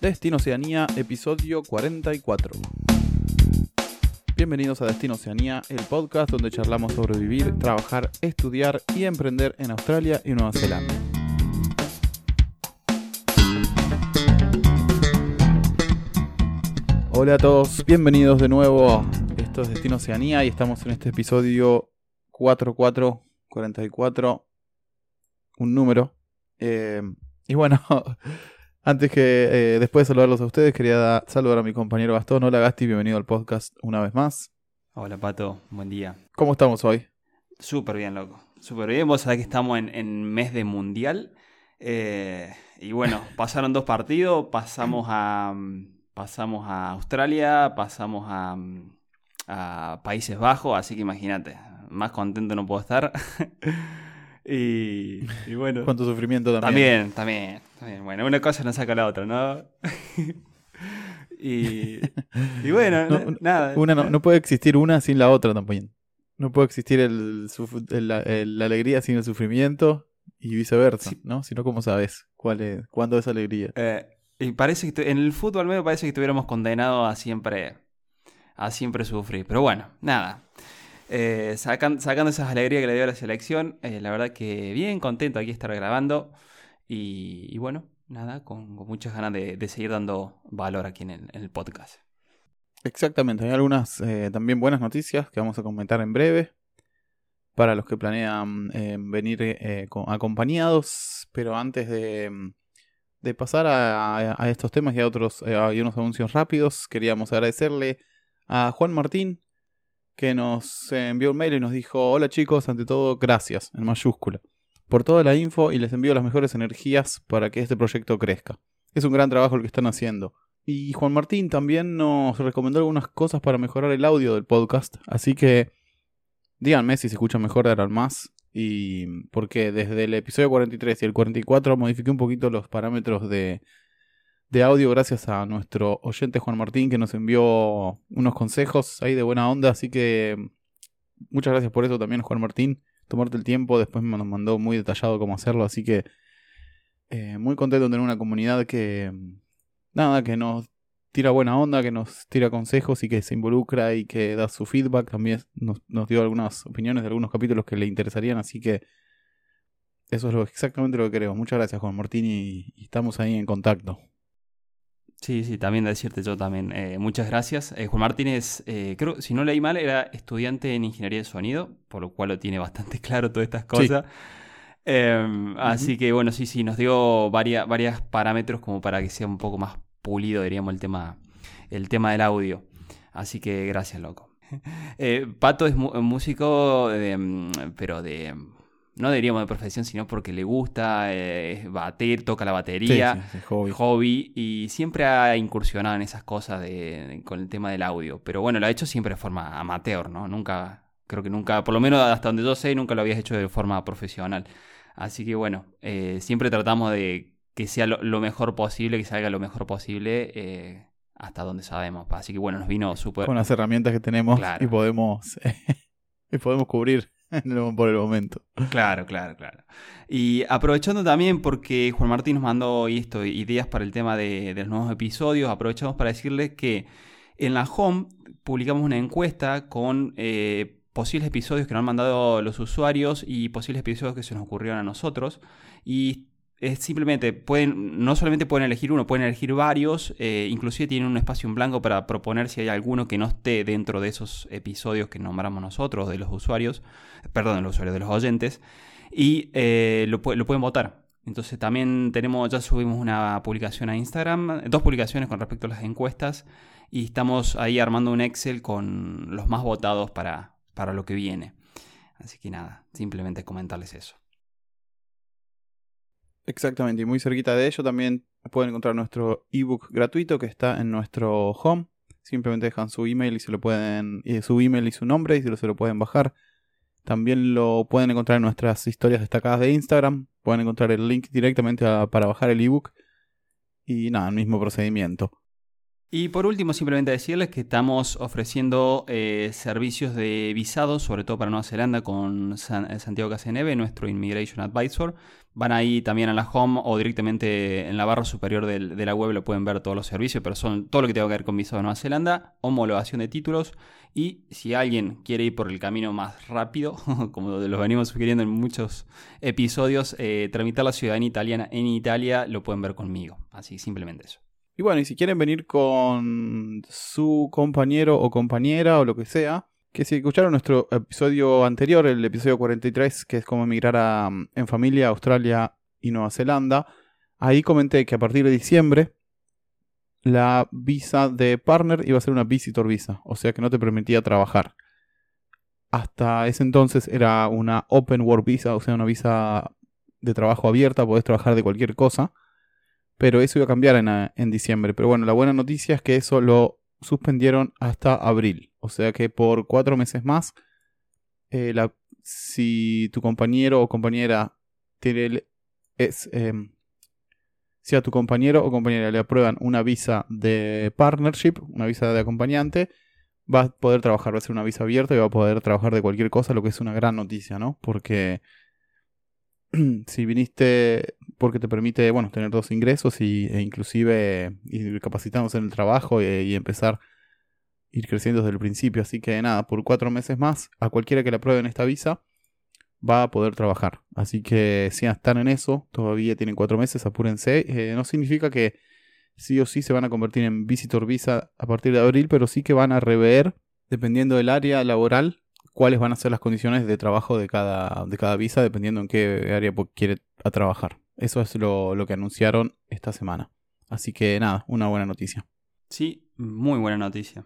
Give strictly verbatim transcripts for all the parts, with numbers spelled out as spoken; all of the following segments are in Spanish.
Destino Oceanía, episodio cuarenta y cuatro. Bienvenidos a Destino Oceanía, el podcast donde charlamos sobre vivir, trabajar, estudiar y emprender en Australia y Nueva Zelanda. Hola a todos, bienvenidos de nuevo. Esto es Destino Oceanía y estamos en este episodio cuarenta y cuatro, un número. Eh, y bueno... Antes que, eh, después de saludarlos a ustedes, quería saludar a mi compañero Gastón. Hola Gasti, bienvenido al podcast una vez más. Hola Pato, buen día. ¿Cómo estamos hoy? Súper bien, loco. Súper bien, vos sabés que estamos en, en mes de mundial. Eh, y bueno, pasaron dos partidos, pasamos a, pasamos a Australia, pasamos a, a Países Bajos, así que imagínate, más contento no puedo estar. Y, y bueno. Cuánto sufrimiento también. También, también, también. Bueno, una cosa no saca la otra, ¿no? y, y bueno, no, nada. Una no, no puede existir una sin la otra también. No puede existir el, el, el, la alegría sin el sufrimiento y viceversa, sí. ¿No? Sino como sabes cuál es, cuándo es alegría. Eh, y parece que en el fútbol medio parece que estuviéramos condenados a siempre, a siempre sufrir. Pero bueno, nada. Eh, sacan, sacando esas alegrías que le dio a la selección, eh, la verdad que bien contento aquí estar grabando y, y bueno, nada, con, con muchas ganas de, de seguir dando valor aquí en el, en el podcast. Exactamente, hay algunas eh, también buenas noticias que vamos a comentar en breve para los que planean eh, venir eh, con, acompañados, pero antes de, de pasar a, a estos temas y a otros eh, a unos anuncios rápidos, queríamos agradecerle a Juan Martín, que nos envió un mail y nos dijo: hola chicos, ante todo, gracias, en mayúscula, por toda la info y les envío las mejores energías para que este proyecto crezca. Es un gran trabajo el que están haciendo. Y Juan Martín también nos recomendó algunas cosas para mejorar el audio del podcast, así que díganme si se escucha mejor de ahora más, y porque desde el episodio cuarenta y tres y el cuarenta y cuatro modifiqué un poquito los parámetros de, de audio gracias a nuestro oyente Juan Martín, que nos envió unos consejos ahí de buena onda, así que muchas gracias por eso también, Juan Martín, tomarte el tiempo. Después nos mandó muy detallado cómo hacerlo, así que eh, muy contento de tener una comunidad que nada, que nos tira buena onda, que nos tira consejos y que se involucra y que da su feedback. También nos, nos dio algunas opiniones de algunos capítulos que le interesarían, así que eso es lo, exactamente lo que queremos. Muchas gracias, Juan Martín, y, y estamos ahí en contacto. Sí, sí, también decirte yo también. Eh, muchas gracias. Eh, Juan Martínez, eh, creo, si no leí mal, era estudiante en Ingeniería de Sonido, por lo cual lo tiene bastante claro todas estas cosas. Sí. Eh, uh-huh. Así que, bueno, sí, sí, nos dio varias, varias parámetros como para que sea un poco más pulido, diríamos, el tema, el tema del audio. Así que gracias, loco. Eh, Pato es mu- músico, de, pero de... no diríamos de profesión, sino porque le gusta, eh, bater, toca la batería, sí, sí, sí, hobby. hobby, y siempre ha incursionado en esas cosas de, de, con el tema del audio. Pero bueno, lo ha hecho siempre de forma amateur, ¿no? Nunca, creo que nunca, por lo menos hasta donde yo sé, nunca lo habías hecho de forma profesional. Así que bueno, eh, siempre tratamos de que sea lo, lo mejor posible, que salga lo mejor posible, eh, hasta donde sabemos. Así que bueno, nos vino súper... con las herramientas que tenemos, claro. y podemos y podemos cubrir. Por el momento. Claro, claro, claro. Y aprovechando también, porque Juan Martín nos mandó esto, ideas para el tema de, de los nuevos episodios, aprovechamos para decirles que en la Home publicamos una encuesta con eh, posibles episodios que nos han mandado los usuarios y posibles episodios que se nos ocurrieron a nosotros. Y es simplemente, pueden, no solamente pueden elegir uno, pueden elegir varios, eh, inclusive tienen un espacio en blanco para proponer si hay alguno que no esté dentro de esos episodios que nombramos nosotros, de los usuarios, perdón, de los usuarios, de los oyentes, y eh, lo, lo pueden votar. Entonces también tenemos, ya subimos una publicación a Instagram, dos publicaciones con respecto a las encuestas, y estamos ahí armando un Excel con los más votados para, para lo que viene. Así que nada, simplemente comentarles eso. Exactamente, y muy cerquita de ello también pueden encontrar nuestro ebook gratuito que está en nuestro home. Simplemente dejan su email y se lo pueden, eh, su email y su nombre y se lo, se lo pueden bajar. También lo pueden encontrar en nuestras historias destacadas de Instagram. Pueden encontrar el link directamente a, para bajar el ebook. Y nada, el mismo procedimiento. Y por último, simplemente decirles que estamos ofreciendo eh, servicios de visado, sobre todo para Nueva Zelanda, con San, Santiago Caseneve, nuestro Immigration Advisor. Van ahí también a la home o directamente en la barra superior del, de la web lo pueden ver todos los servicios, pero son todo lo que tenga que ver con visado de Nueva Zelanda, homologación de títulos. Y si alguien quiere ir por el camino más rápido, como los venimos sugiriendo en muchos episodios, eh, tramitar la ciudadanía italiana en Italia lo pueden ver conmigo. Así, simplemente eso. Y bueno, y si quieren venir con su compañero o compañera o lo que sea, que si escucharon nuestro episodio anterior, el episodio cuarenta y tres, que es cómo emigrar a, en familia a Australia y Nueva Zelanda, ahí comenté que a partir de diciembre la visa de Partner iba a ser una Visitor Visa, o sea que no te permitía trabajar. Hasta ese entonces era una Open Work Visa, o sea una visa de trabajo abierta, podés trabajar de cualquier cosa. Pero eso iba a cambiar en, en diciembre. Pero bueno, la buena noticia es que eso lo suspendieron hasta abril. O sea que por cuatro meses más, eh, la, si tu compañero o compañera tiene el, es, eh, si a tu compañero o compañera le aprueban una visa de partnership, una visa de acompañante, va a poder trabajar, va a ser una visa abierta y va a poder trabajar de cualquier cosa, lo que es una gran noticia, ¿no? Porque si viniste porque te permite, bueno, tener dos ingresos y, e inclusive ir capacitándose en el trabajo y, y empezar ir creciendo desde el principio. Así que nada, por cuatro meses más, a cualquiera que le aprueben esta visa va a poder trabajar. Así que si están en eso, todavía tienen cuatro meses, apúrense. Eh, no significa que sí o sí se van a convertir en Visitor Visa a partir de abril, pero sí que van a rever, dependiendo del área laboral, cuáles van a ser las condiciones de trabajo de cada, de cada visa, dependiendo en qué área quiere a trabajar. Eso es lo, lo que anunciaron esta semana. Así que nada, una buena noticia. Sí, muy buena noticia.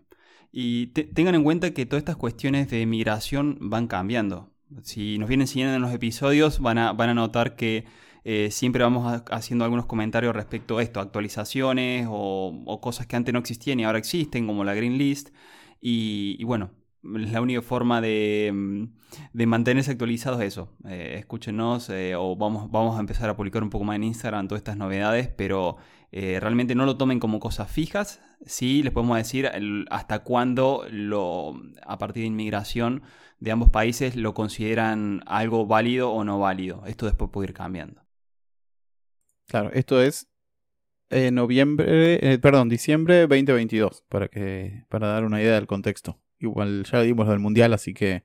Y te, tengan en cuenta que todas estas cuestiones de migración van cambiando. Si nos vienen siguiendo en los episodios, van a, van a notar que eh, siempre vamos a, haciendo algunos comentarios respecto a esto, actualizaciones o, o cosas que antes no existían y ahora existen, como la Green List. Y, y bueno, la única forma de, de mantenerse actualizados es eso. Eh, escúchenos eh, o vamos, vamos a empezar a publicar un poco más en Instagram todas estas novedades, pero eh, realmente no lo tomen como cosas fijas. Sí, les podemos decir el, hasta cuándo lo, a partir de inmigración de ambos países lo consideran algo válido o no válido. Esto después puede ir cambiando. Claro, esto es eh, noviembre, eh, perdón, diciembre veinte veintidós, para que para dar una idea del contexto. Igual ya dimos lo del mundial, así que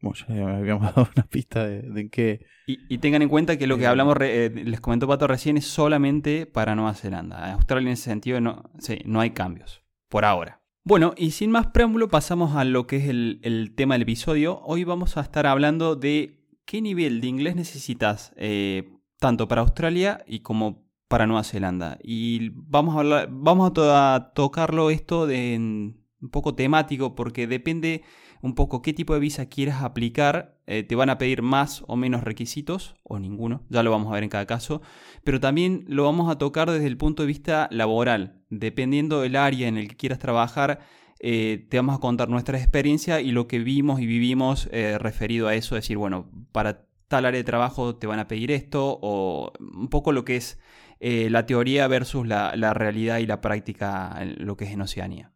bueno, ya habíamos dado una pista de, de qué. Y, y tengan en cuenta que lo que eh, hablamos, re, eh, les comentó Pato recién, es solamente para Nueva Zelanda. Australia en ese sentido no, sí, no hay cambios, por ahora. Bueno, y sin más preámbulo pasamos a lo que es el, el tema del episodio. Hoy vamos a estar hablando de qué nivel de inglés necesitas, eh, tanto para Australia y como para Nueva Zelanda. Y vamos a, hablar, vamos a, to- a tocarlo esto de... En, un poco temático, porque depende un poco qué tipo de visa quieras aplicar, eh, te van a pedir más o menos requisitos, o ninguno, ya lo vamos a ver en cada caso, pero también lo vamos a tocar desde el punto de vista laboral, dependiendo del área en el que quieras trabajar, eh, te vamos a contar nuestra experiencia y lo que vimos y vivimos eh, referido a eso, es decir, bueno, para tal área de trabajo te van a pedir esto, o un poco lo que es eh, la teoría versus la, la realidad y la práctica, lo que es en Oceanía.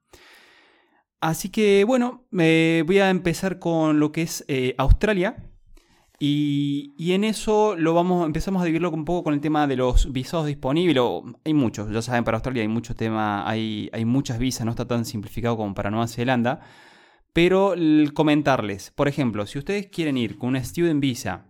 Así que bueno, eh, voy a empezar con lo que es eh, Australia y, y en eso lo vamos, empezamos a dividirlo un poco con el tema de los visados disponibles. Hay muchos, ya saben, para Australia hay mucho tema, hay, hay muchas visas, no está tan simplificado como para Nueva Zelanda. Pero el comentarles, por ejemplo, si ustedes quieren ir con una Student Visa,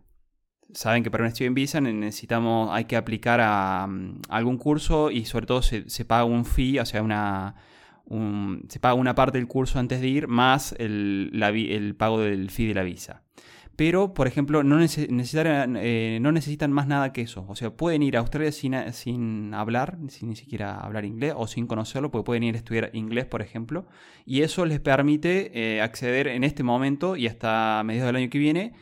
saben que para una Student Visa necesitamos, hay que aplicar a, a algún curso y sobre todo se, se paga un fee, o sea, una... Un, se paga una parte del curso antes de ir, más el, la, el pago del fee de la visa. Pero, por ejemplo, no, neces- necesitan, eh, no necesitan más nada que eso. O sea, pueden ir a Australia sin, sin hablar, sin ni siquiera hablar inglés o sin conocerlo, porque pueden ir a estudiar inglés, por ejemplo. Y eso les permite eh, acceder en este momento y hasta mediados del año que viene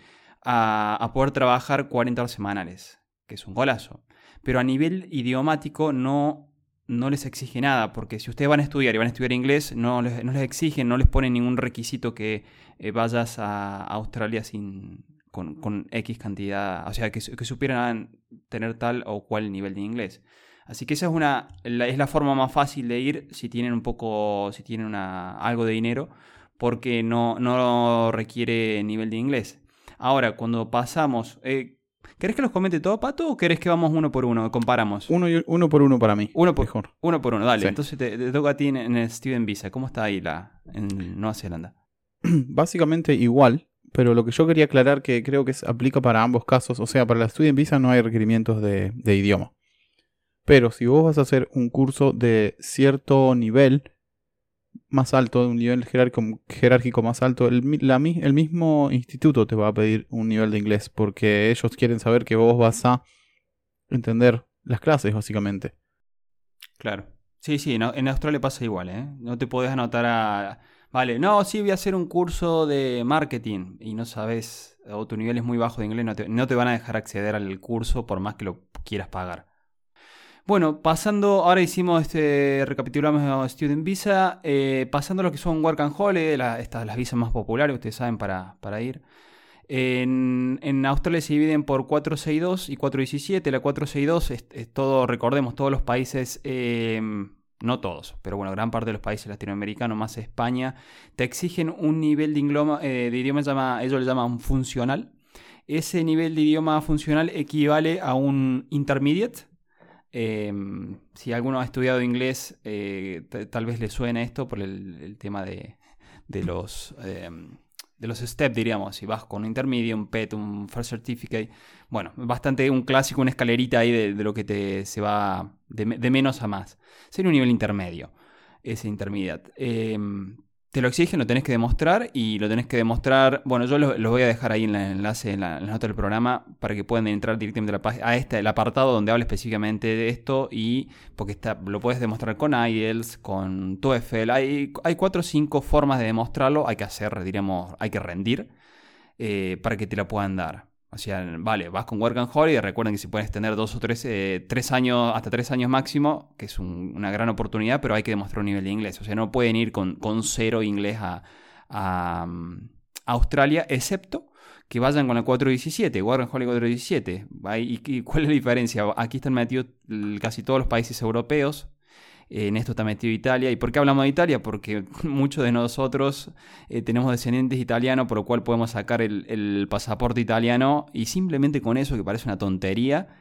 a, a poder trabajar cuarenta horas semanales, que es un golazo. Pero a nivel idiomático no... no les exige nada, porque si ustedes van a estudiar y van a estudiar inglés, no les, no les exigen, no les ponen ningún requisito que eh, vayas a Australia sin con, con X cantidad, o sea, que, que supieran tener tal o cual nivel de inglés. Así que esa es una la, es la forma más fácil de ir si tienen un poco, si tienen una, algo de dinero, porque no, no requiere nivel de inglés. Ahora, cuando pasamos... Eh, ¿Querés que los comente todo, Pato? ¿O querés que vamos uno por uno? Comparamos. Uno, y, uno por uno para mí. Uno por mejor. Uno por uno, dale. Sí. Entonces te, te toca a ti en, en el Student Visa. ¿Cómo está ahí la en Nueva Zelanda? Básicamente igual, pero lo que yo quería aclarar que creo que aplica para ambos casos. O sea, para la Student Visa no hay requerimientos de, de idioma. Pero si vos vas a hacer un curso de cierto nivel más alto, de un nivel jerárquico, jerárquico más alto, el, la, el mismo instituto te va a pedir un nivel de inglés, porque ellos quieren saber que vos vas a entender las clases, básicamente. Claro. Sí, sí, no, en Australia pasa igual, ¿eh? No te podés anotar a... Vale, no, sí, voy a hacer un curso de marketing y no sabes, o tu nivel es muy bajo de inglés, no te, no te van a dejar acceder al curso por más que lo quieras pagar. Bueno, pasando, ahora hicimos, este, recapitulamos Student Visa, eh, pasando a lo que son Work and Holiday, la, estas las visas más populares, ustedes saben, para, para ir. En, en Australia se dividen por cuatro sesenta y dos y cuatro diecisiete. La cuatro sesenta y dos es, es todo, recordemos, todos los países, eh, no todos, pero bueno, gran parte de los países latinoamericanos, más España, te exigen un nivel de idioma, eh, de idioma llama, ellos le llaman funcional. Ese nivel de idioma funcional equivale a un intermediate. Eh, si alguno ha estudiado inglés, eh, t- tal vez le suene esto por el, el tema de, de los eh, de los steps, diríamos. Si vas con un intermedio, un P E T, un First Certificate, bueno, bastante un clásico, una escalerita ahí de, de lo que te se va de, de menos a más. Sería un nivel intermedio, ese intermediate. Eh, te lo exigen, lo tenés que demostrar y lo tenés que demostrar. Bueno, yo los lo voy a dejar ahí en el enlace, en la, en la nota del programa, para que puedan entrar directamente a, la, a este, el apartado donde habla específicamente de esto, y porque está, lo puedes demostrar con I E L T S, con TOEFL. Hay, hay cuatro o cinco formas de demostrarlo. Hay que hacer, diríamos, hay que rendir eh, para que te la puedan dar. O sea, vale, vas con Work and Holiday, recuerden que se pueden extender dos o tres, eh, tres años, hasta tres años máximo, que es un, una gran oportunidad, pero hay que demostrar un nivel de inglés. O sea, no pueden ir con, con cero inglés a, a, a Australia, excepto que vayan con la cuatro diecisiete, Work and Holiday cuatro diecisiete. ¿Y, y cuál es la diferencia? Aquí están metidos casi todos los países europeos. En esto está metido Italia. ¿Y por qué hablamos de Italia? Porque muchos de nosotros eh, tenemos descendientes italianos, por lo cual podemos sacar el, el pasaporte italiano y simplemente con eso, que parece una tontería,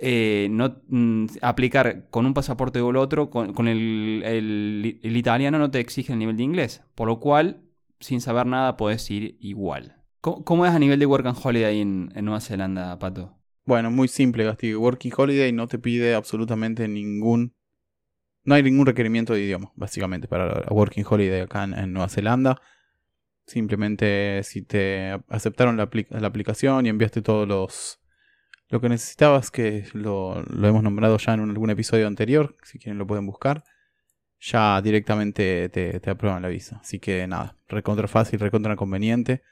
eh, no mm, aplicar con un pasaporte o el otro, con, con el, el, el italiano no te exige el nivel de inglés, por lo cual, sin saber nada, podés ir igual. ¿Cómo, cómo es a nivel de Work and Holiday en, en Nueva Zelanda, Pato? Bueno, muy simple, Gasti. Work and Holiday no te pide absolutamente ningún... No hay ningún requerimiento de idioma, básicamente, para Working Holiday acá en, en Nueva Zelanda. Simplemente si te aceptaron la, apli- la aplicación y enviaste todos los... Lo que necesitabas, que lo, lo hemos nombrado ya en un, algún episodio anterior, si quieren lo pueden buscar, ya directamente te, te aprueban la visa. Así que nada, recontra fácil, recontra conveniente.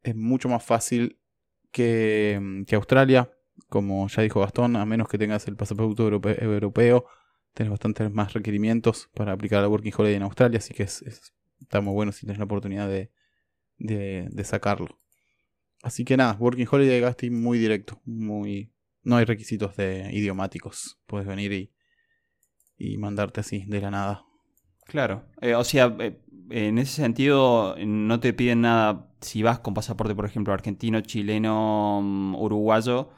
Es mucho más fácil que, que Australia, como ya dijo Gastón, a menos que tengas el pasaporte europeo, europeo tenés bastantes más requerimientos para aplicar a la Working Holiday en Australia, así que es, es, está muy bueno si tenés la oportunidad de, de, de sacarlo. Así que nada, Working Holiday, Gasti, muy directo, muy, no hay requisitos de idiomáticos, puedes venir y, y mandarte así de la nada. Claro, eh, o sea, eh, en ese sentido no te piden nada si vas con pasaporte, por ejemplo, argentino, chileno, uruguayo,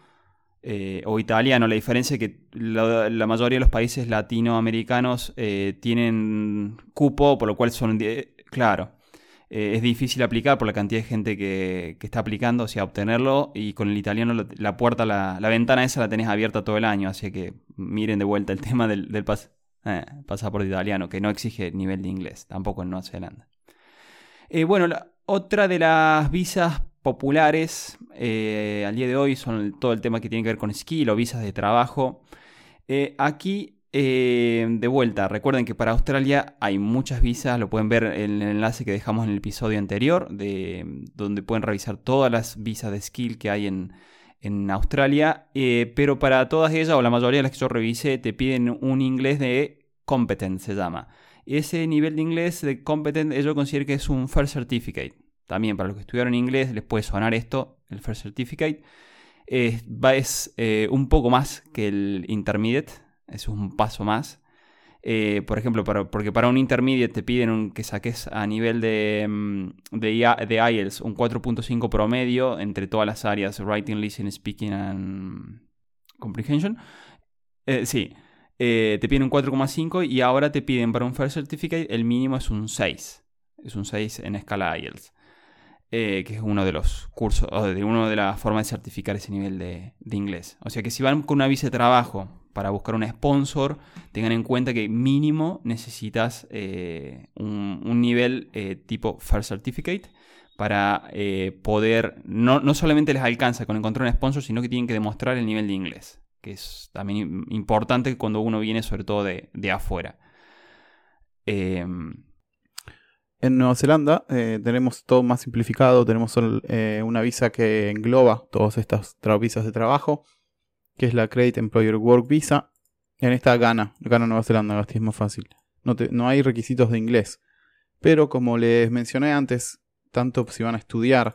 Eh, o italiano. La diferencia es que la, la mayoría de los países latinoamericanos eh, tienen cupo, por lo cual son... Eh, claro, eh, es difícil aplicar por la cantidad de gente que, que está aplicando, o sea, obtenerlo, y con el italiano la, la puerta, la, la ventana esa la tenés abierta todo el año, así que miren de vuelta el tema del, del pas, eh, pasaporte italiano, que no exige nivel de inglés, tampoco en Nueva Zelanda. Eh, bueno, la, otra de las visas populares eh, al día de hoy son el, todo el tema que tiene que ver con skill o visas de trabajo. Eh, aquí, eh, de vuelta, recuerden que para Australia hay muchas visas, lo pueden ver en el enlace que dejamos en el episodio anterior, de, donde pueden revisar todas las visas de skill que hay en, en Australia, eh, pero para todas ellas, o la mayoría de las que yo revisé, te piden un inglés de competent, se llama. Ese nivel de inglés de competent, yo considero que es un First Certificate. También para los que estudiaron inglés les puede sonar esto, el First Certificate. Eh, es eh, un poco más que el Intermediate, Eso es un paso más. Eh, por ejemplo, para, porque para un intermediate te piden un, que saques a nivel de, de, de I E L T S un cuatro punto cinco promedio entre todas las áreas, writing, listening, speaking and comprehension. Eh, sí, eh, te piden un cuatro coma cinco y ahora te piden para un First Certificate el mínimo es un seis. Es un seis en escala I E L T S, eh, que es uno de los cursos, o de una de las formas de certificar ese nivel de, de inglés. O sea que si van con una visa de trabajo para buscar un sponsor, tengan en cuenta que mínimo necesitas eh, un, un nivel eh, tipo First Certificate para eh, poder... No, no solamente les alcanza con encontrar un sponsor, sino que tienen que demostrar el nivel de inglés, que es también importante cuando uno viene sobre todo de, de afuera. Eh... En Nueva Zelanda eh, tenemos todo más simplificado, tenemos eh, una visa que engloba todas estas tra- visas de trabajo, que es la Accredited Employer Work Visa. En esta gana, gana Nueva Zelanda, Gasti, es más fácil. No, te, no hay requisitos de inglés. Pero como les mencioné antes, tanto si van a estudiar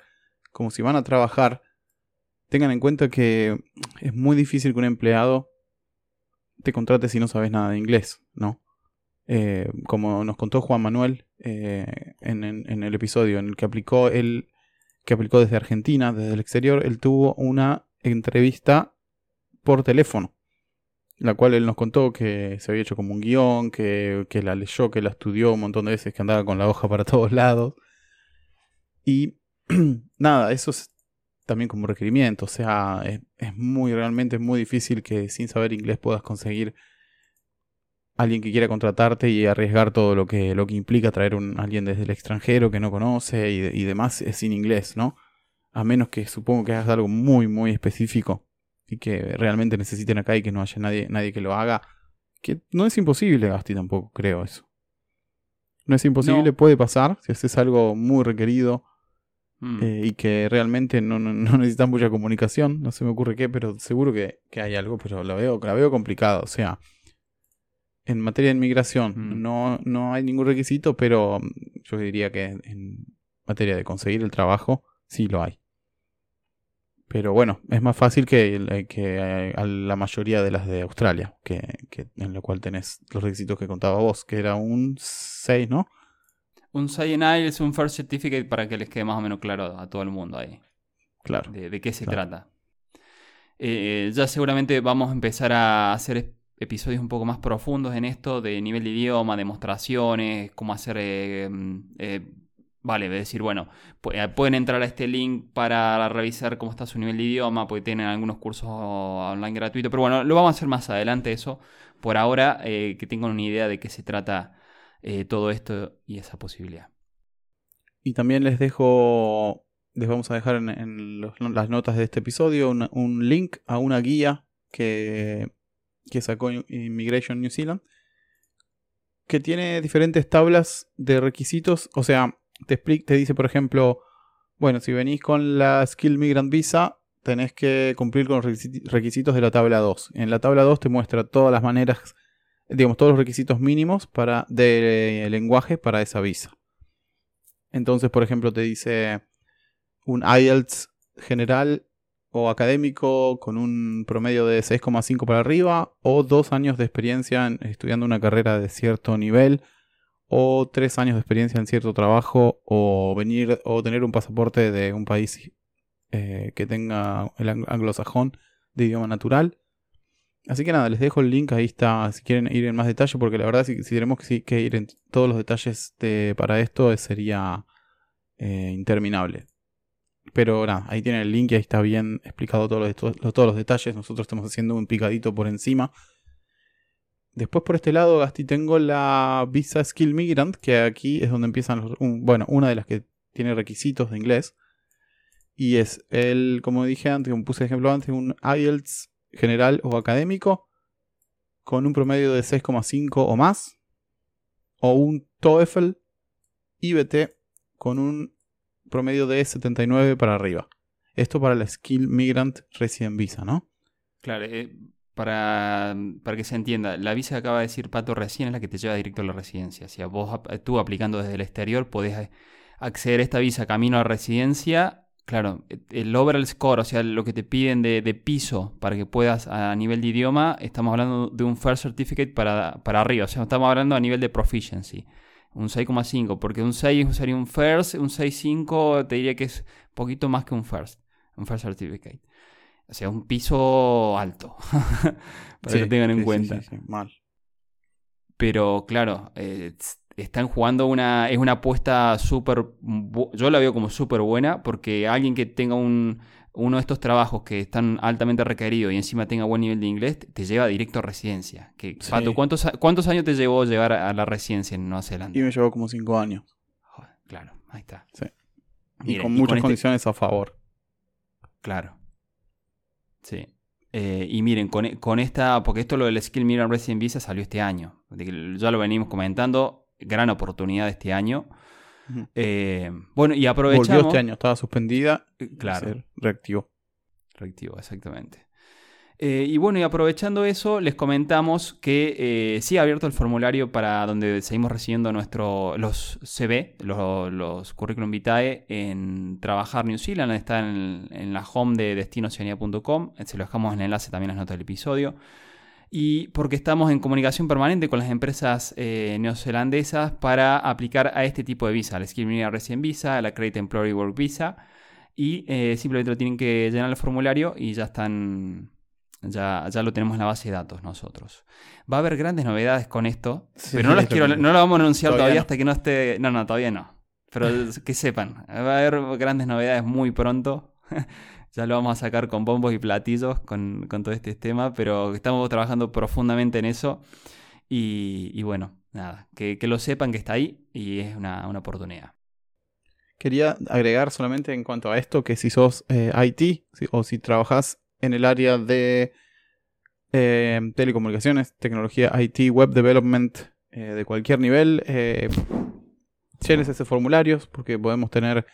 como si van a trabajar, tengan en cuenta que es muy difícil que un empleado te contrate si no sabes nada de inglés, ¿no? Eh, como nos contó Juan Manuel eh, en, en, en el episodio en el que aplicó, él, que aplicó desde Argentina, desde el exterior, él tuvo una entrevista por teléfono, la cual él nos contó que se había hecho como un guión, que, que la leyó, que la estudió un montón de veces, que andaba con la hoja para todos lados. Y nada, eso es también como requerimiento. O sea, es, es muy, realmente es muy difícil que sin saber inglés puedas conseguir alguien que quiera contratarte y arriesgar todo lo que, lo que implica traer a alguien desde el extranjero que no conoce y, y demás sin inglés, ¿no? A menos que supongo que hagas algo muy, muy específico y que realmente necesiten acá y que no haya nadie, nadie que lo haga. Que no es imposible, Gasti, tampoco creo eso. No es imposible, no. Puede pasar si haces algo muy requerido mm. eh, y que realmente no, no, no necesitan mucha comunicación. No se me ocurre qué, pero seguro que, que hay algo, pero la veo, la veo complicado. O sea, en materia de inmigración mm. no, no hay ningún requisito, pero yo diría que en materia de conseguir el trabajo sí lo hay. Pero bueno, es más fácil que, que a la mayoría de las de Australia, que, que en lo cual tenés los requisitos que contaba vos, que era un seis, ¿no? Un seis en I E L T S, un First Certificate, para que les quede más o menos claro a todo el mundo ahí. Claro. De, de qué se claro. trata. Eh, ya seguramente vamos a empezar a hacer episodios un poco más profundos en esto, de nivel de idioma, demostraciones, cómo hacer... Eh, eh, Vale, es decir, bueno, pueden entrar a este link para revisar cómo está su nivel de idioma, porque tienen algunos cursos online gratuitos. Pero bueno, lo vamos a hacer más adelante eso. Por ahora, eh, que tengan una idea de qué se trata eh, todo esto y esa posibilidad. Y también les dejo, les vamos a dejar en, en los, las notas de este episodio un, un link a una guía que, que sacó Immigration New Zealand, que tiene diferentes tablas de requisitos, o sea... Te, explica, te dice, por ejemplo, bueno, si venís con la Skilled Migrant Visa, tenés que cumplir con los requisitos de la tabla dos. En la tabla dos te muestra todas las maneras, digamos, todos los requisitos mínimos para, de lenguaje para esa visa. Entonces, por ejemplo, te dice un I E L T S general o académico con un promedio de seis coma cinco para arriba, o dos años de experiencia en, estudiando una carrera de cierto nivel, o tres años de experiencia en cierto trabajo, o venir o tener un pasaporte de un país eh, que tenga el anglosajón de idioma natural. Así que nada, les dejo el link, ahí está, si quieren ir en más detalle, porque la verdad si, si tenemos que, que ir en todos los detalles de, para esto sería eh, interminable. Pero nada, ahí tienen el link y ahí está bien explicado todos los, todos, todos los detalles. Nosotros estamos haciendo un picadito por encima. Después por este lado, Gasti, tengo la Visa Skilled Migrant, que aquí es donde empiezan los... Un, bueno, una de las que tiene requisitos de inglés. Y es el, como dije antes, como puse ejemplo antes, un I E L T S general o académico con un promedio de seis coma cinco o más. O un TOEFL I B T con un promedio de setenta y nueve para arriba. Esto para la Skilled Migrant Resident Visa, ¿no? Claro, eh... Para, para que se entienda, la visa que acaba de decir Pato recién es la que te lleva directo a la residencia. O sea, vos, tú aplicando desde el exterior podés acceder a esta visa camino a residencia Claro, el overall score, o sea, lo que te piden de, de piso para que puedas a nivel de idioma, estamos hablando de un First Certificate para, para arriba, o sea, estamos hablando a nivel de proficiency, un seis coma cinco, porque un seis sería un First, un seis coma cinco te diría que es un poquito más que un First, un First Certificate. O sea, un piso alto, para sí, que lo tengan en sí, cuenta. Sí, sí, sí. Mal. Pero claro, eh, están jugando una... Es una apuesta súper... Yo la veo como súper buena, porque alguien que tenga un, uno de estos trabajos que están altamente requeridos y encima tenga buen nivel de inglés, te lleva directo a residencia. Que, sí. Pato, ¿cuántos, ¿cuántos años te llevó llegar a la residencia en Nueva Zelanda? Y me llevó como cinco años. Joder, claro, ahí está. Sí. Mira, y con y muchas con condiciones este... a favor. Claro. Sí. Eh, y miren, con, con esta, porque esto lo del Skilled Migrant Resident Visa salió este año, ya lo venimos comentando, gran oportunidad este año. Uh-huh. Eh, bueno, y aprovechamos. Volvió este año, estaba suspendida, claro. Reactivó. Reactivó, exactamente. Eh, y bueno, y aprovechando eso, les comentamos que eh, sí ha abierto el formulario para donde seguimos recibiendo nuestro, los C V, los, los currículum vitae en Trabajar New Zealand. Está en, en la home de destino oceanía punto com. Se lo dejamos en el enlace también en las notas del episodio. Y porque estamos en comunicación permanente con las empresas eh, neozelandesas para aplicar a este tipo de visa, la Skilled Migrant Resident Visa, la Accredited Employer Work Visa. Y eh, simplemente lo tienen que llenar el formulario y ya están... Ya, ya lo tenemos en la base de datos nosotros. Va a haber grandes novedades con esto, sí, pero no las quiero, no lo vamos a anunciar todavía, todavía no. Hasta que no esté... No, no, todavía no. Pero que sepan, va a haber grandes novedades muy pronto. Ya lo vamos a sacar con bombos y platillos con, con todo este tema, pero estamos trabajando profundamente en eso. Y, y bueno, nada, que, que lo sepan que está ahí y es una, una oportunidad. Quería agregar solamente en cuanto a esto que si sos eh, I T si, o si trabajás en el área de eh, telecomunicaciones, tecnología, I T, web development, eh, de cualquier nivel. Eh, llenes ese formulario porque podemos tener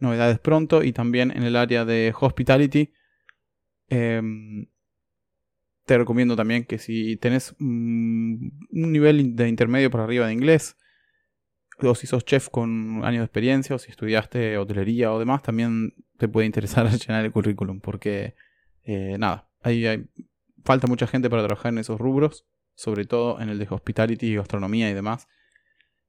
novedades pronto. Y también en el área de hospitality. Eh, te recomiendo también que si tenés un nivel de intermedio para arriba de inglés, o si sos chef con años de experiencia, o si estudiaste hotelería o demás, también te puede interesar llenar el currículum porque... Eh, nada, ahí hay, falta mucha gente para trabajar en esos rubros, sobre todo en el de hospitality, gastronomía y demás.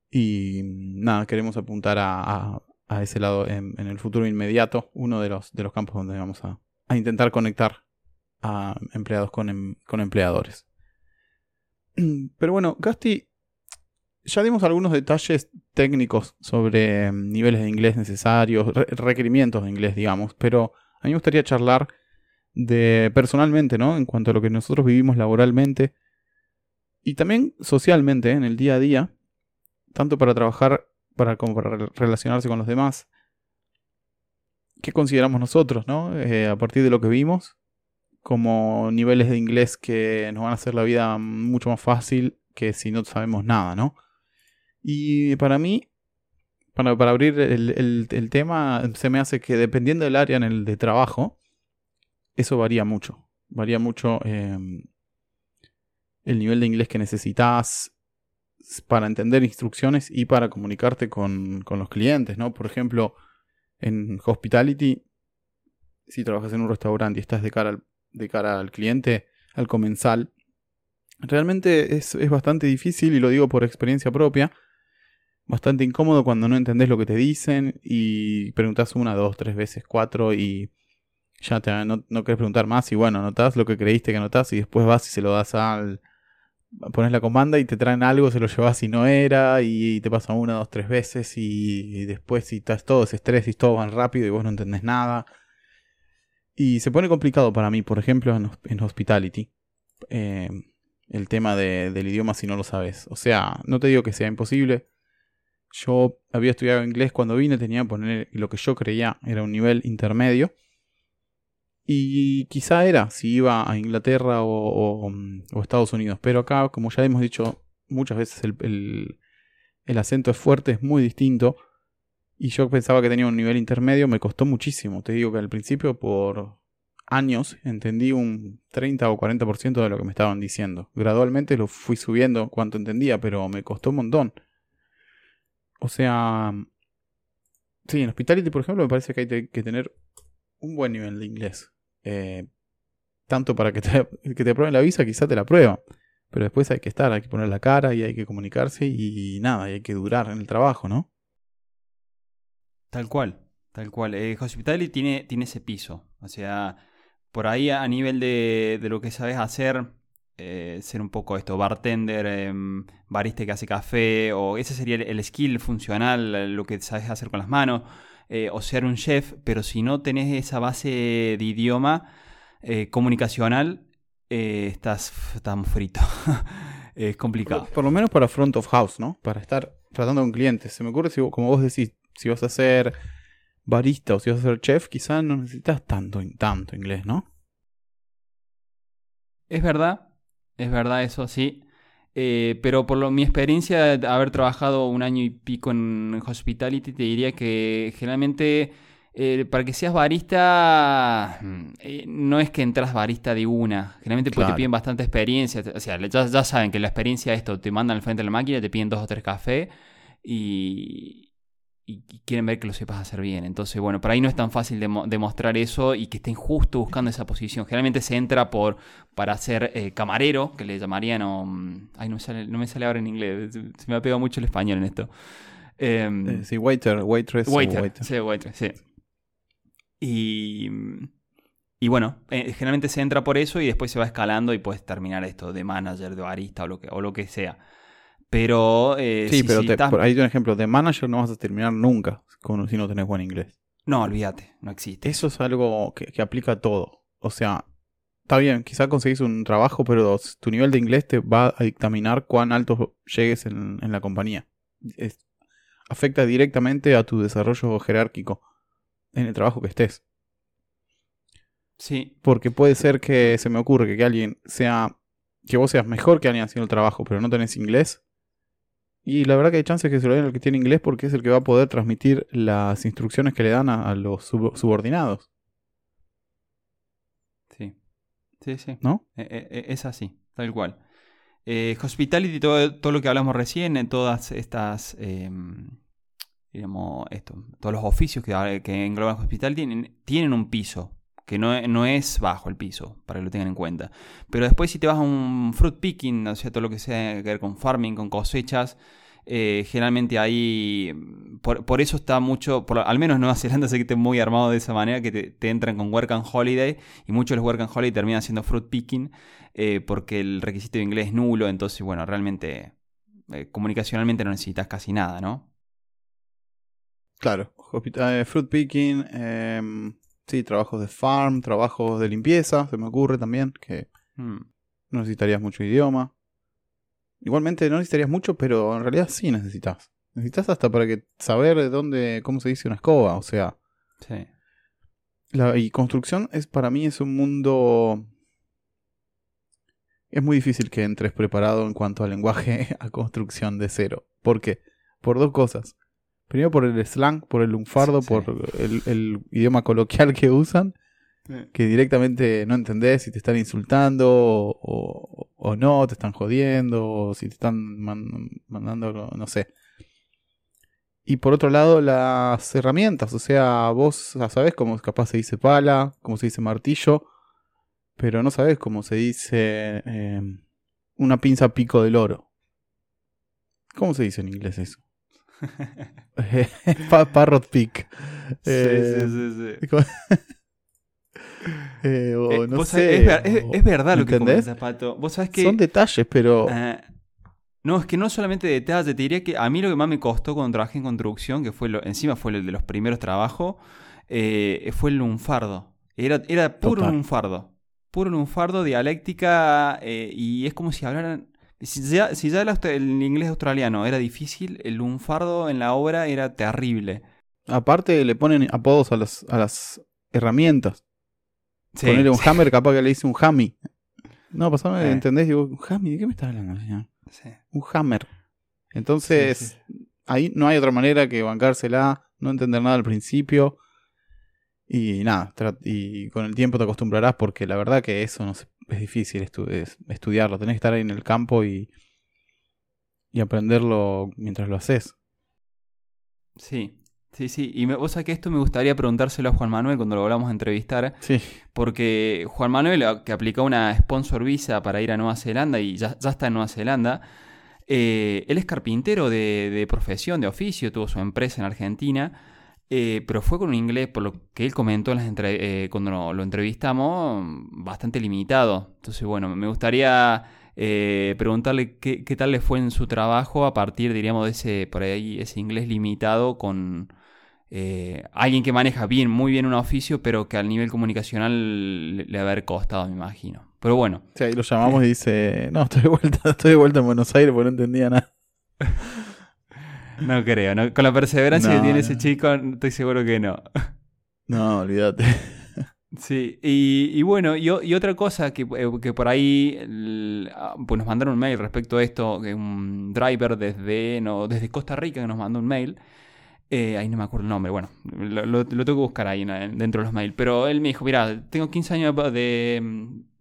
Y nada, queremos apuntar a, a, a ese lado en, en el futuro inmediato, uno de los, de los campos donde vamos a, a intentar conectar a empleados con, em, con empleadores. Pero bueno, Gasti, ya dimos algunos detalles técnicos sobre niveles de inglés necesarios, re- requerimientos de inglés, digamos, pero a mí me gustaría charlar de personalmente, ¿no? En cuanto a lo que nosotros vivimos laboralmente y también socialmente, ¿eh? En el día a día, tanto para trabajar para, como para relacionarse con los demás. ¿Qué consideramos nosotros, ¿no? Eh, a partir de lo que vimos, como niveles de inglés que nos van a hacer la vida mucho más fácil que si no sabemos nada, ¿no? Y para mí, para, para abrir el, el, el tema, se me hace que dependiendo del área en el de trabajo, eso varía mucho, varía mucho eh, el nivel de inglés que necesitas para entender instrucciones y para comunicarte con, con los clientes, ¿no? Por ejemplo, en hospitality, si trabajas en un restaurante y estás de cara al, de cara al cliente, al comensal, realmente es, es bastante difícil, y lo digo por experiencia propia, bastante incómodo cuando no entendés lo que te dicen y preguntás una, dos, tres veces, cuatro y... Ya te, no, no querés preguntar más y bueno, anotás lo que creíste que anotás y después vas y se lo das al... Pones la comanda y te traen algo, se lo llevas y no era y, y te pasa una, dos, tres veces y, y después si estás todo ese estrés y todo van rápido y vos no entendés nada. Y se pone complicado para mí, por ejemplo, en, en hospitality, eh, el tema de, del idioma si no lo sabes. O sea, no te digo que sea imposible. Yo había estudiado inglés cuando vine, tenía que poner lo que yo creía era un nivel intermedio. Y quizá era si iba a Inglaterra o, o, o Estados Unidos. Pero acá, como ya hemos dicho muchas veces, el, el, el acento es fuerte, es muy distinto. Y yo pensaba que tenía un nivel intermedio, me costó muchísimo. Te digo que al principio, por años, entendí un treinta o cuarenta por ciento de lo que me estaban diciendo. Gradualmente lo fui subiendo cuanto entendía, pero me costó un montón. O sea... Sí, en hospitality, por ejemplo, me parece que hay que tener un buen nivel de inglés. Eh, tanto para que te, que te aprueben la visa, quizá te la aprueban. Pero después hay que estar, hay que poner la cara y hay que comunicarse y, y nada, y hay que durar en el trabajo, ¿no? Tal cual, tal cual. Eh, Hospitality tiene, tiene ese piso. O sea, por ahí a nivel de, de lo que sabes hacer, eh, ser un poco esto, bartender, eh, barista que hace café, o ese sería el, el skill funcional, lo que sabes hacer con las manos, eh, o ser un chef, pero si no tenés esa base de idioma eh, comunicacional, Eh, estás tan frito. Es complicado. Por, por lo menos para front of house, ¿no? Para estar tratando con clientes. Se me ocurre, si vos, como vos decís, si vas a ser barista o si vas a ser chef, quizás no necesitas tanto, tanto inglés, ¿no? Es verdad. Es verdad eso, sí. Eh, pero por lo, mi experiencia de haber trabajado un año y pico en hospitality, te diría que generalmente... Eh, para que seas barista, eh, no es que entras barista de una. Generalmente claro. Te piden bastante experiencia. O sea, ya, ya saben que la experiencia es esto. Te mandan al frente de la máquina, te piden dos o tres cafés y, y quieren ver que lo sepas hacer bien. Entonces, bueno, por ahí no es tan fácil demostrar eso y que estén justo buscando esa posición. Generalmente se entra por para ser eh, camarero, que le llamarían... O, ay, no me, sale, no me sale ahora en inglés. Se me ha pegado mucho el español en esto. Eh, sí, waiter, waitress. Waiter, waiter. Sí, waitress, sí. Y, y bueno, eh, generalmente se entra por eso y después se va escalando y puedes terminar esto de manager, de barista o lo que, o lo que sea. Pero... Eh, sí, si, pero si te, estás... por ahí un ejemplo. De manager no vas a terminar nunca con, si no tenés buen inglés. No, olvídate. No existe. Eso es algo que, que aplica a todo. O sea, está bien, quizás conseguís un trabajo, pero tu nivel de inglés te va a dictaminar cuán alto llegues en, en la compañía. Es, afecta directamente a tu desarrollo jerárquico. En el trabajo que estés. Sí. Porque puede ser que, se me ocurre, que, que alguien sea... Que vos seas mejor que alguien haciendo el trabajo, pero no tenés inglés. Y la verdad que hay chances que se lo den al que tiene inglés porque es el que va a poder transmitir las instrucciones que le dan a, a los sub- subordinados. Sí. Sí, sí. ¿No? Eh, eh, es así, tal cual. Eh, hospitality, todo, todo lo que hablamos recién, en todas estas... Eh, digamos esto, todos los oficios que, que engloban el hospital tienen, tienen un piso, que no, no es bajo el piso, para que lo tengan en cuenta. Pero después si te vas a un fruit picking, o sea, todo lo que sea que ver con farming, con cosechas, eh, generalmente ahí, por, por eso está mucho, por, al menos Nueva Zelanda sé que está muy armado de esa manera, que te, te entran con Work and Holiday, y muchos de los Work and Holiday terminan haciendo fruit picking, eh, porque el requisito de inglés es nulo, entonces bueno, realmente, eh, comunicacionalmente no necesitas casi nada, ¿no? Claro, fruit picking, eh, sí, trabajos de farm, trabajos de limpieza, se me ocurre también, que hmm. no necesitarías mucho idioma. Igualmente no necesitarías mucho, pero en realidad sí necesitas. Necesitas hasta para que saber de dónde, cómo se dice una escoba, o sea. Sí. La, y construcción es para mí es un mundo... Es muy difícil que entres preparado en cuanto al lenguaje a construcción de cero. ¿Por qué? Por dos cosas. Primero por el slang, por el lunfardo, sí, sí. por el, el idioma coloquial que usan, sí. que directamente no entendés si te están insultando o, o, o no, te están jodiendo, o si te están man, mandando, no sé. Y por otro lado, las herramientas, o sea, vos sabés cómo capaz se dice pala, cómo se dice martillo, pero no sabés cómo se dice eh, una pinza pico del oro. ¿Cómo se dice en inglés eso? Parrot Pick. Eh, sí, sí, sí, sí. eh, oh, no sé. Es, ver, es, es verdad lo que comentas, Pato. ¿Vos sabés que... Son detalles, pero... Uh, no, es que no solamente detalles. Te diría que a mí lo que más me costó cuando trabajé en construcción, que fue lo, encima fue el de los primeros trabajos, eh, fue el lunfardo. Era, era puro Total. lunfardo. Puro lunfardo, dialéctica, eh, y es como si hablaran... Si ya, si ya el, el inglés australiano era difícil, el lunfardo en la obra era terrible. Aparte le ponen apodos a las, a las herramientas. Sí, ponerle un sí. hammer, capaz que le dice un hammy. No, pasame, eh. ¿entendés? Digo, ¿un hammy? ¿De qué me estás hablando, señor? Sí. Un hammer. Entonces, sí, sí. ahí no hay otra manera que bancársela, no entender nada al principio. Y nada, tra- y con el tiempo te acostumbrarás porque la verdad que eso no se... Es difícil estu- es estudiarlo, tenés que estar ahí en el campo y, y aprenderlo mientras lo haces. Sí, Sí, sí, y me, vos sabés que esto me gustaría preguntárselo a Juan Manuel cuando lo volvamos a entrevistar, sí, porque Juan Manuel, que aplicó una sponsor visa para ir a Nueva Zelanda y ya, ya está en Nueva Zelanda, eh, él es carpintero de, de profesión, de oficio, tuvo su empresa en Argentina, eh, pero fue con un inglés, por lo que él comentó en las entre, eh, cuando lo entrevistamos, bastante limitado. Entonces, bueno, me gustaría eh, preguntarle qué, qué tal le fue en su trabajo a partir, diríamos, de ese, por ahí, ese inglés limitado con... Eh, alguien que maneja bien, muy bien un oficio, pero que al nivel comunicacional le, le haber costado, me imagino. Pero bueno. Sí, lo llamamos eh. y dice, no, estoy de vuelta, estoy de vuelta en Buenos Aires porque no entendía nada. No creo, ¿no? Con la perseverancia no, que tiene no. ese chico, estoy seguro que no. No, olvídate. Sí, y, y bueno, y, y otra cosa que, que por ahí el, pues nos mandaron un mail respecto a esto, un driver desde, no, desde Costa Rica que nos mandó un mail. Eh, ahí no me acuerdo el nombre, bueno, lo, lo, lo tengo que buscar ahí dentro de los mails. Pero él me dijo, mirá, tengo quince años de,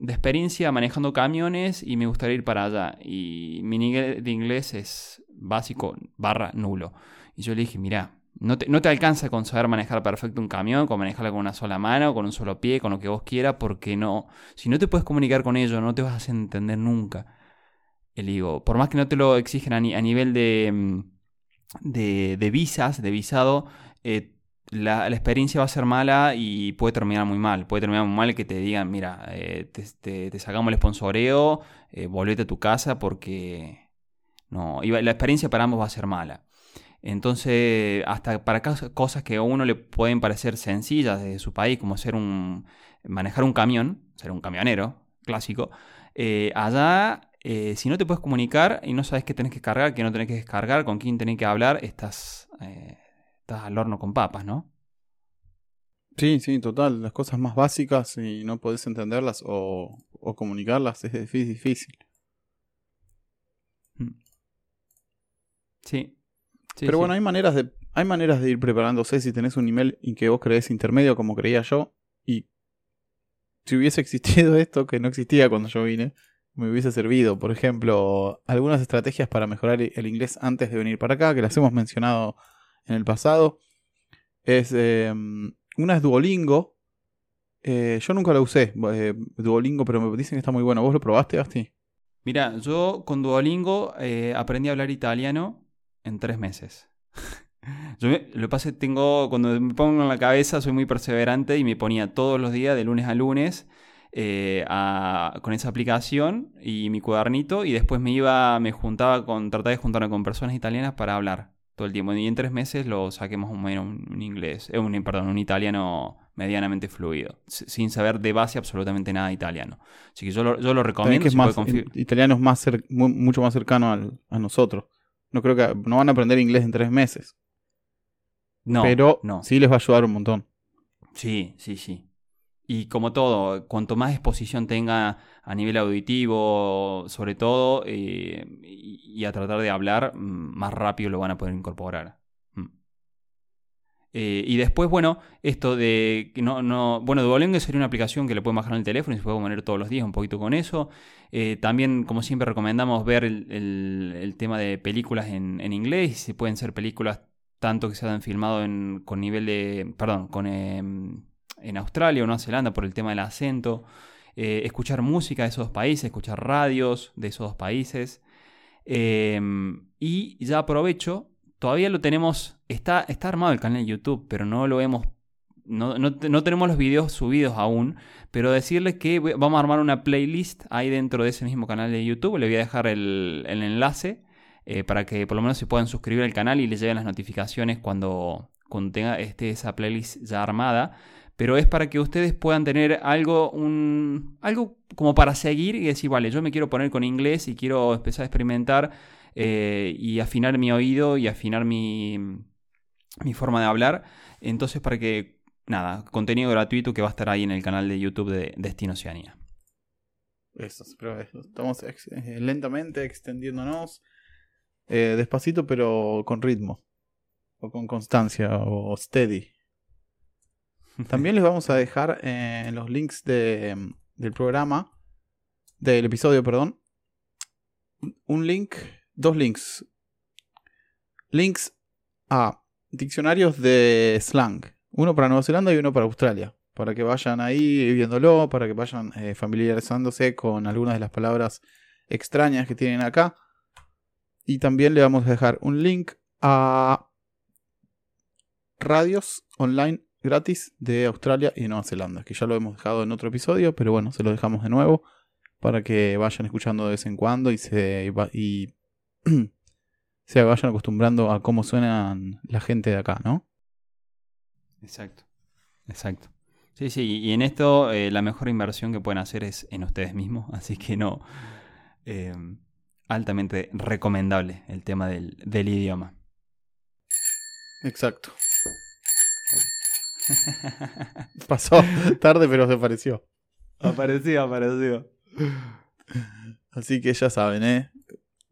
de experiencia manejando camiones y me gustaría ir para allá. Y mi nivel de inglés es básico barra nulo. Y yo le dije, mirá, no te, no te alcanza con saber manejar perfecto un camión, con manejarlo con una sola mano, con un solo pie, con lo que vos quieras, porque no, si no te puedes comunicar con ellos, no te vas a hacer entender nunca. Y le digo, por más que no te lo exigen a, ni, a nivel de... De, de visas, de visado, eh, la, la experiencia va a ser mala y puede terminar muy mal. Puede terminar muy mal que te digan, mira, eh, te, te, te sacamos el sponsoreo, eh, volvete a tu casa porque no, y la experiencia para ambos va a ser mala. Entonces, hasta para cosas que a uno le pueden parecer sencillas desde su país, como ser un manejar un camión, ser un camionero clásico, eh, allá... Eh, si no te puedes comunicar y no sabes qué tenés que cargar, qué no tenés que descargar, con quién tenés que hablar, estás, eh, estás al horno con papas, ¿no? Sí, sí, total. Las cosas más básicas y no podés entenderlas o, o comunicarlas es difícil. Sí. sí Pero bueno, sí. hay maneras de hay maneras de ir preparándose si tenés un nivel en que vos creés intermedio, como creía yo, y si hubiese existido esto, que no existía cuando yo vine, me hubiese servido, por ejemplo, algunas estrategias para mejorar el inglés antes de venir para acá, que las hemos mencionado en el pasado. Es, eh, una es Duolingo. Eh, yo nunca la usé, eh, Duolingo, pero me dicen que está muy bueno. ¿Vos lo probaste, Gasti? Mirá, yo con Duolingo eh, aprendí a hablar italiano en tres meses. Yo me, lo que pasa es que tengo, cuando me pongo en la cabeza, soy muy perseverante y me ponía todos los días, de lunes a lunes, Eh, a, con esa aplicación y mi cuadernito, y después me iba, me juntaba con, trataba de juntarme con personas italianas para hablar todo el tiempo, y en tres meses lo saqué más o menos un, un inglés, eh, un, perdón, un italiano medianamente fluido, sin saber de base absolutamente nada de italiano, así que yo lo, yo lo recomiendo. Es si más, confi- italiano es más cer- muy, mucho más cercano al, a nosotros, no creo que, no van a aprender inglés en tres meses, no, pero no. Sí les va a ayudar un montón. Sí, sí, sí. Y como todo, cuanto más exposición tenga a nivel auditivo, sobre todo, eh, y a tratar de hablar, más rápido lo van a poder incorporar. Mm. Eh, y después, bueno, esto de... no, no bueno, Duolingo sería una aplicación que le pueden bajar en el teléfono y se puede poner todos los días un poquito con eso. Eh, también, como siempre, recomendamos ver el, el, el tema de películas en, en inglés. Si pueden ser películas tanto que se hayan filmado en, con nivel de... Perdón, con... Eh, en Australia o Nueva Zelanda por el tema del acento, eh, escuchar música de esos dos países, escuchar radios de esos dos países, eh, y ya aprovecho, todavía lo tenemos, está, está armado el canal de YouTube, pero no lo hemos, no, no, no tenemos los videos subidos aún, pero decirles que vamos a armar una playlist ahí dentro de ese mismo canal de YouTube, le voy a dejar el, el enlace, eh, para que por lo menos se puedan suscribir al canal y les lleguen las notificaciones cuando, cuando tenga este, esa playlist ya armada. Pero es para que ustedes puedan tener algo, un, algo como para seguir y decir, vale, yo me quiero poner con inglés y quiero empezar a experimentar, eh, y afinar mi oído y afinar mi, mi forma de hablar. Entonces, para que, nada, contenido gratuito que va a estar ahí en el canal de YouTube de Destino Oceanía. Eso, pero estamos ex- lentamente extendiéndonos, eh, despacito, pero con ritmo, o con constancia, o steady. También les vamos a dejar en eh, los links de, del programa, del episodio, perdón, un link, dos links. Links a diccionarios de slang. Uno para Nueva Zelanda y uno para Australia. Para que vayan ahí viéndolo, para que vayan eh, familiarizándose con algunas de las palabras extrañas que tienen acá. Y también le vamos a dejar un link a radios online gratis de Australia y de Nueva Zelanda, que ya lo hemos dejado en otro episodio, pero bueno, se lo dejamos de nuevo para que vayan escuchando de vez en cuando y se, y se vayan acostumbrando a cómo suenan la gente de acá, ¿no? Exacto, exacto. Sí, sí, y en esto eh, la mejor inversión que pueden hacer es en ustedes mismos, así que no, eh, altamente recomendable el tema del, del idioma. Exacto. Pasó tarde, pero se apareció. Apareció, apareció. Así que ya saben, ¿eh?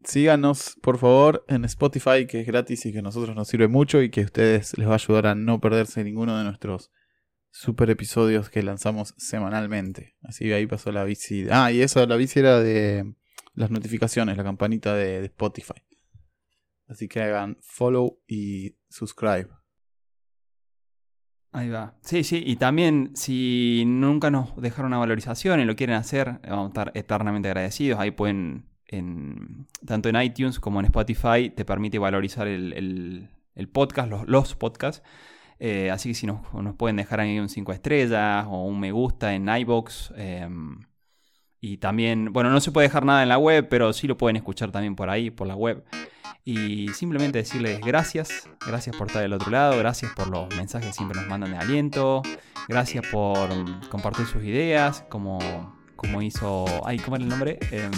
Síganos, por favor, en Spotify, que es gratis y que a nosotros nos sirve mucho y que a ustedes les va a ayudar a no perderse ninguno de nuestros super episodios que lanzamos semanalmente. Así que ahí pasó la bici. Ah, y eso, la bici era de las notificaciones, la campanita de, de Spotify. Así que hagan follow y subscribe. Ahí va. Sí, sí. Y también, si nunca nos dejaron una valorización y lo quieren hacer, vamos a estar eternamente agradecidos. Ahí pueden, en, tanto en iTunes como en Spotify, te permite valorizar el, el, el podcast, los, los podcasts. Eh, así que si nos, nos pueden dejar ahí un cinco estrellas o un me gusta en iVoox. Eh, y también, bueno, no se puede dejar nada en la web, pero sí lo pueden escuchar también por ahí, por la web. Y simplemente decirles gracias, gracias por estar del otro lado, gracias por los mensajes que siempre nos mandan de aliento, gracias por compartir sus ideas, como, como hizo, ay, ¿cómo era el nombre? Eh,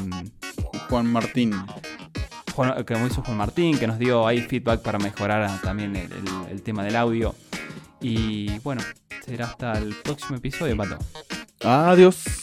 Juan Martín. Juan, como hizo Juan Martín, que nos dio ahí feedback para mejorar también el, el, el tema del audio. Y bueno, será hasta el próximo episodio, Pato. Adiós.